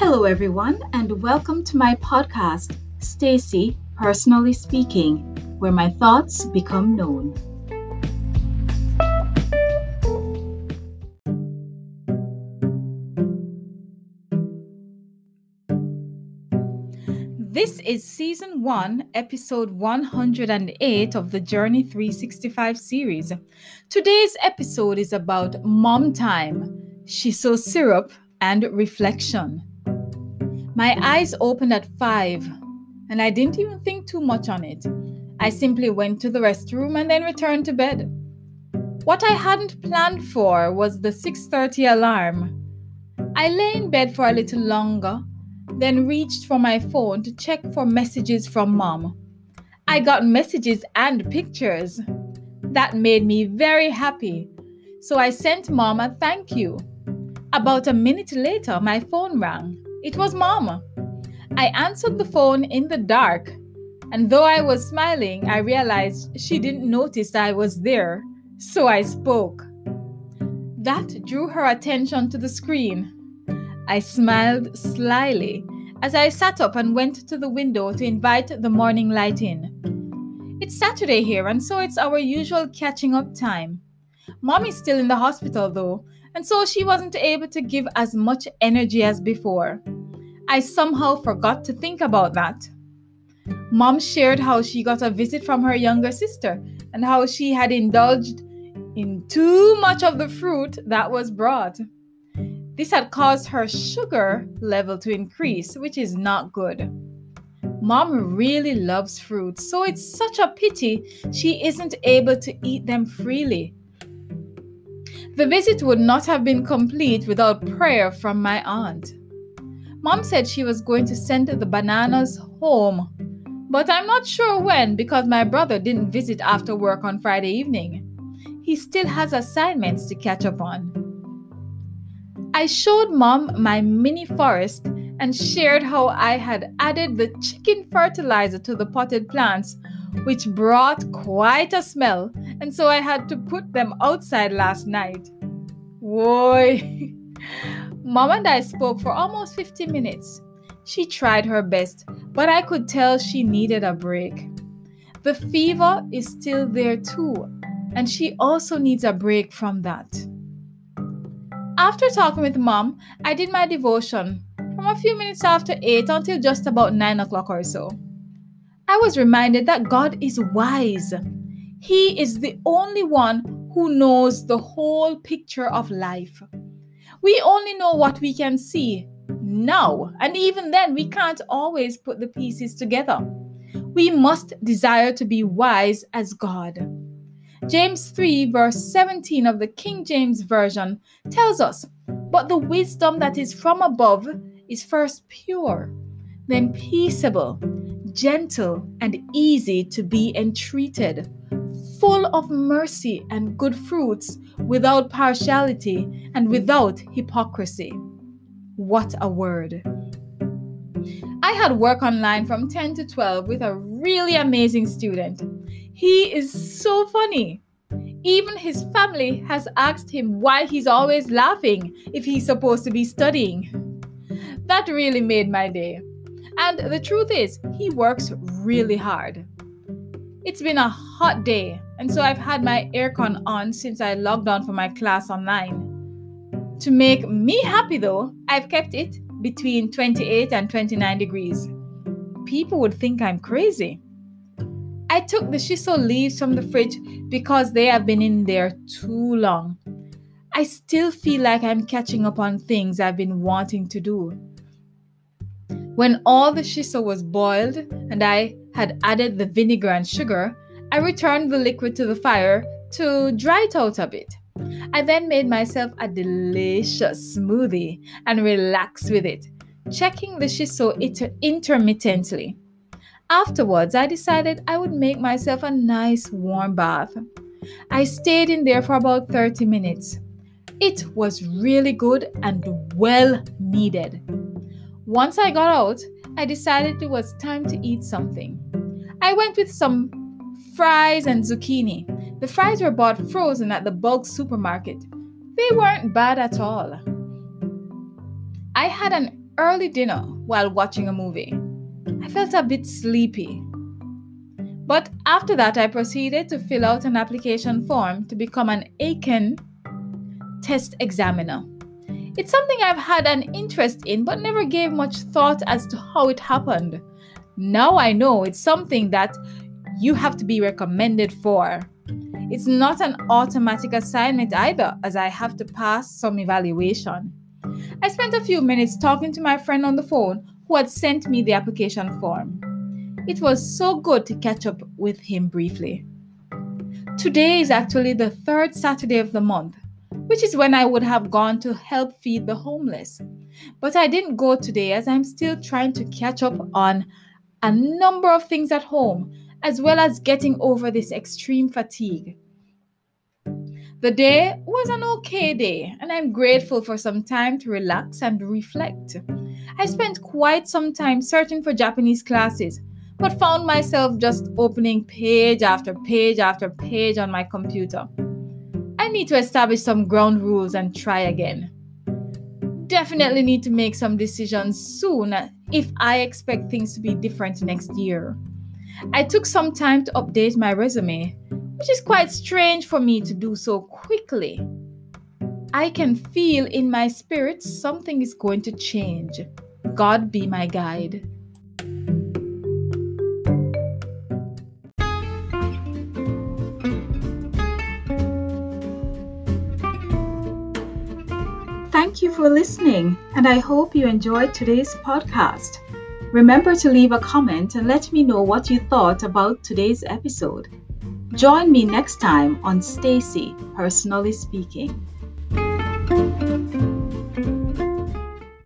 Hello everyone, and welcome to my podcast, Stacey, Personally Speaking, where my thoughts become known. This is Season 1, Episode 108 of the Journey 365 series. Today's episode is about mom time, shiso syrup, and reflection. My eyes opened at 5, and I didn't even think too much on it. I simply went to the restroom and then returned to bed. What I hadn't planned for was the 6:30 alarm. I lay in bed for a little longer, then reached for my phone to check for messages from mom. I got messages and pictures. That made me very happy, so I sent mom a thank you. About a minute later, my phone rang. It was mom. I answered the phone in the dark, and though I was smiling, I realized she didn't notice I was there, so I spoke. That drew her attention to the screen. I smiled slyly as I sat up and went to the window to invite the morning light in. It's Saturday here, and so it's our usual catching up time. Mom is still in the hospital though, and so she wasn't able to give as much energy as before. I somehow forgot to think about that. Mom shared how she got a visit from her younger sister and how she had indulged in too much of the fruit that was brought. This had caused her sugar level to increase, which is not good. Mom really loves fruit, so it's such a pity she isn't able to eat them freely. The visit would not have been complete without prayer from my aunt. Mom said she was going to send the bananas home, but I'm not sure when because my brother didn't visit after work on Friday evening. He still has assignments to catch up on. I showed Mom my mini forest and shared how I had added the chicken fertilizer to the potted plants, which brought quite a smell, and so I had to put them outside last night. Whoa! Mom and I spoke for almost 50 minutes. She tried her best, but I could tell she needed a break. The fever is still there too, and she also needs a break from that. After talking with Mom, I did my devotion from a few minutes after 8 until just about 9 o'clock or so. I was reminded that God is wise. He is the only one who knows the whole picture of life. We only know what we can see now, and even then we can't always put the pieces together. We must desire to be wise as God. James 3 verse 17 of the King James Version tells us, "But the wisdom that is from above is first pure, then peaceable, gentle and easy to be entreated, full of mercy and good fruits, without partiality and without hypocrisy." What a word. I had work online from 10 to 12 with a really amazing student. He is so funny. Even his family has asked him why he's always laughing if he's supposed to be studying. That really made my day. And the truth is, he works really hard. It's been a hot day, and so I've had my aircon on since I logged on for my class online. To make me happy though, I've kept it between 28 and 29 degrees. People would think I'm crazy. I took the shiso leaves from the fridge because they have been in there too long. I still feel like I'm catching up on things I've been wanting to do. When all the shiso was boiled and I had added the vinegar and sugar, I returned the liquid to the fire to dry it out a bit. I then made myself a delicious smoothie and relaxed with it, checking the shiso intermittently. Afterwards, I decided I would make myself a nice warm bath. I stayed in there for about 30 minutes. It was really good and well needed. Once I got out, I decided it was time to eat something. I went with some fries and zucchini. The fries were bought frozen at the bulk supermarket. They weren't bad at all. I had an early dinner while watching a movie. I felt a bit sleepy. But after that, I proceeded to fill out an application form to become an Aiken test examiner. It's something I've had an interest in but never gave much thought as to how it happened. Now I know it's something that you have to be recommended for. It's not an automatic assignment either, as I have to pass some evaluation. I spent a few minutes talking to my friend on the phone who had sent me the application form. It was so good to catch up with him briefly. Today is actually the third Saturday of the month, which is when I would have gone to help feed the homeless. But I didn't go today as I'm still trying to catch up on a number of things at home, as well as getting over this extreme fatigue. The day was an okay day, and I'm grateful for some time to relax and reflect. I spent quite some time searching for Japanese classes, but found myself just opening page after page after page on my computer. I need to establish some ground rules and try again. Definitely need to make some decisions soon if I expect things to be different next year. I took some time to update my resume, which is quite strange for me to do so quickly. I can feel in my spirit something is going to change. God be my guide. Thank you for listening, and I hope you enjoyed today's podcast. Remember to leave a comment and let me know what you thought about today's episode. Join me next time on Stacey, Personally Speaking.